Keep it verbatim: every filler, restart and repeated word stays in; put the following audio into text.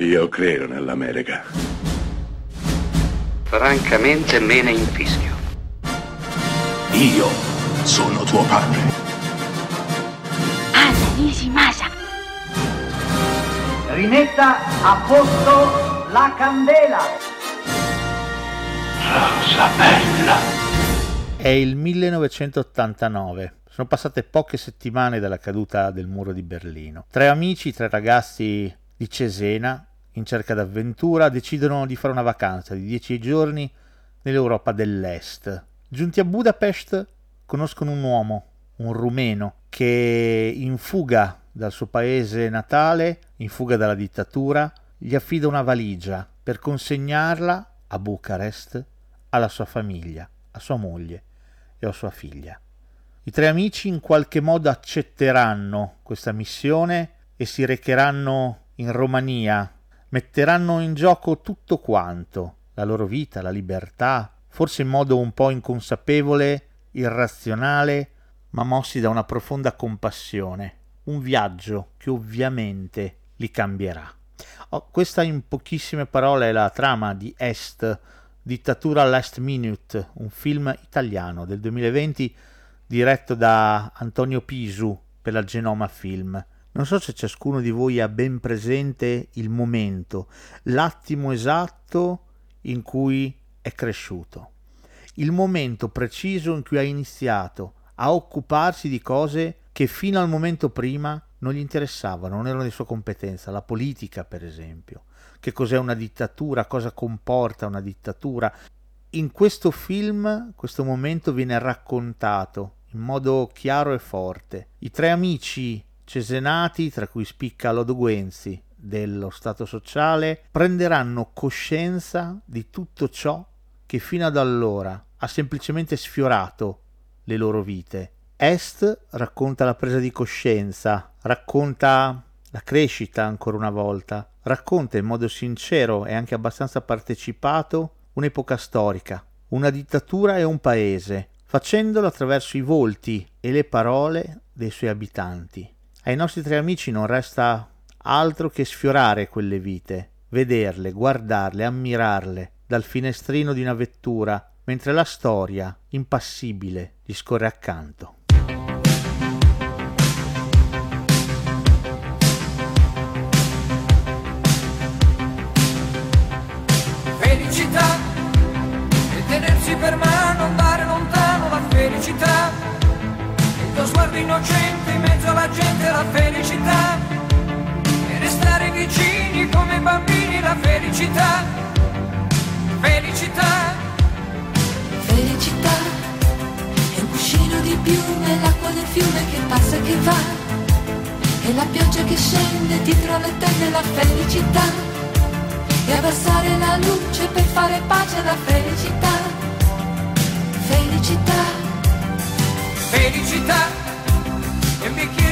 Io credo nell'America. Francamente me ne infischio. Io sono tuo padre. Anna Nishimasa. Rimetta a posto la candela. Rosa bella. È il millenovecentottantanove. Sono passate poche settimane dalla caduta del muro di Berlino. Tre amici, tre ragazzi di Cesena, in cerca d'avventura, decidono di fare una vacanza di dieci giorni nell'Europa dell'Est. Giunti a Budapest, conoscono un uomo, un rumeno, che in fuga dal suo paese natale, in fuga dalla dittatura, gli affida una valigia per consegnarla a Bucarest, alla sua famiglia, a sua moglie e a sua figlia. I tre amici in qualche modo accetteranno questa missione e si recheranno in Romania, metteranno in gioco tutto quanto, la loro vita, la libertà, forse in modo un po' inconsapevole, irrazionale, ma mossi da una profonda compassione. Un viaggio che ovviamente li cambierà. Oh, questa in pochissime parole è la trama di Est, Dittatura Last Minute, un film italiano del duemilaventi diretto da Antonio Pisu per la Genoma Film. Non so se ciascuno di voi ha ben presente il momento, l'attimo esatto in cui è cresciuto, il momento preciso in cui ha iniziato a occuparsi di cose che fino al momento prima non gli interessavano, non erano di sua competenza, la politica per esempio, che cos'è una dittatura, cosa comporta una dittatura. In questo film questo momento viene raccontato in modo chiaro e forte. I tre amici cesenati, tra cui spicca Lodo Guenzi dello Stato Sociale, prenderanno coscienza di tutto ciò che fino ad allora ha semplicemente sfiorato le loro vite. Est racconta la presa di coscienza, racconta la crescita ancora una volta, racconta in modo sincero e anche abbastanza partecipato un'epoca storica, una dittatura e un paese, facendolo attraverso i volti e le parole dei suoi abitanti. Ai nostri tre amici non resta altro che sfiorare quelle vite, vederle, guardarle, ammirarle dal finestrino di una vettura, mentre la storia, impassibile, gli scorre accanto. Felicità e tenersi per mano, andare lontano, la felicità, il tuo sguardo innocente in mezzo alla gente, la felicità, e restare vicini come bambini, la felicità, felicità, felicità, è un cuscino di piume, l'acqua del fiume che passa e che va, e la pioggia che scende dietro le tende, la felicità, e abbassare la luce per fare pace alla felicità, felicità, felicità, e mi chiedo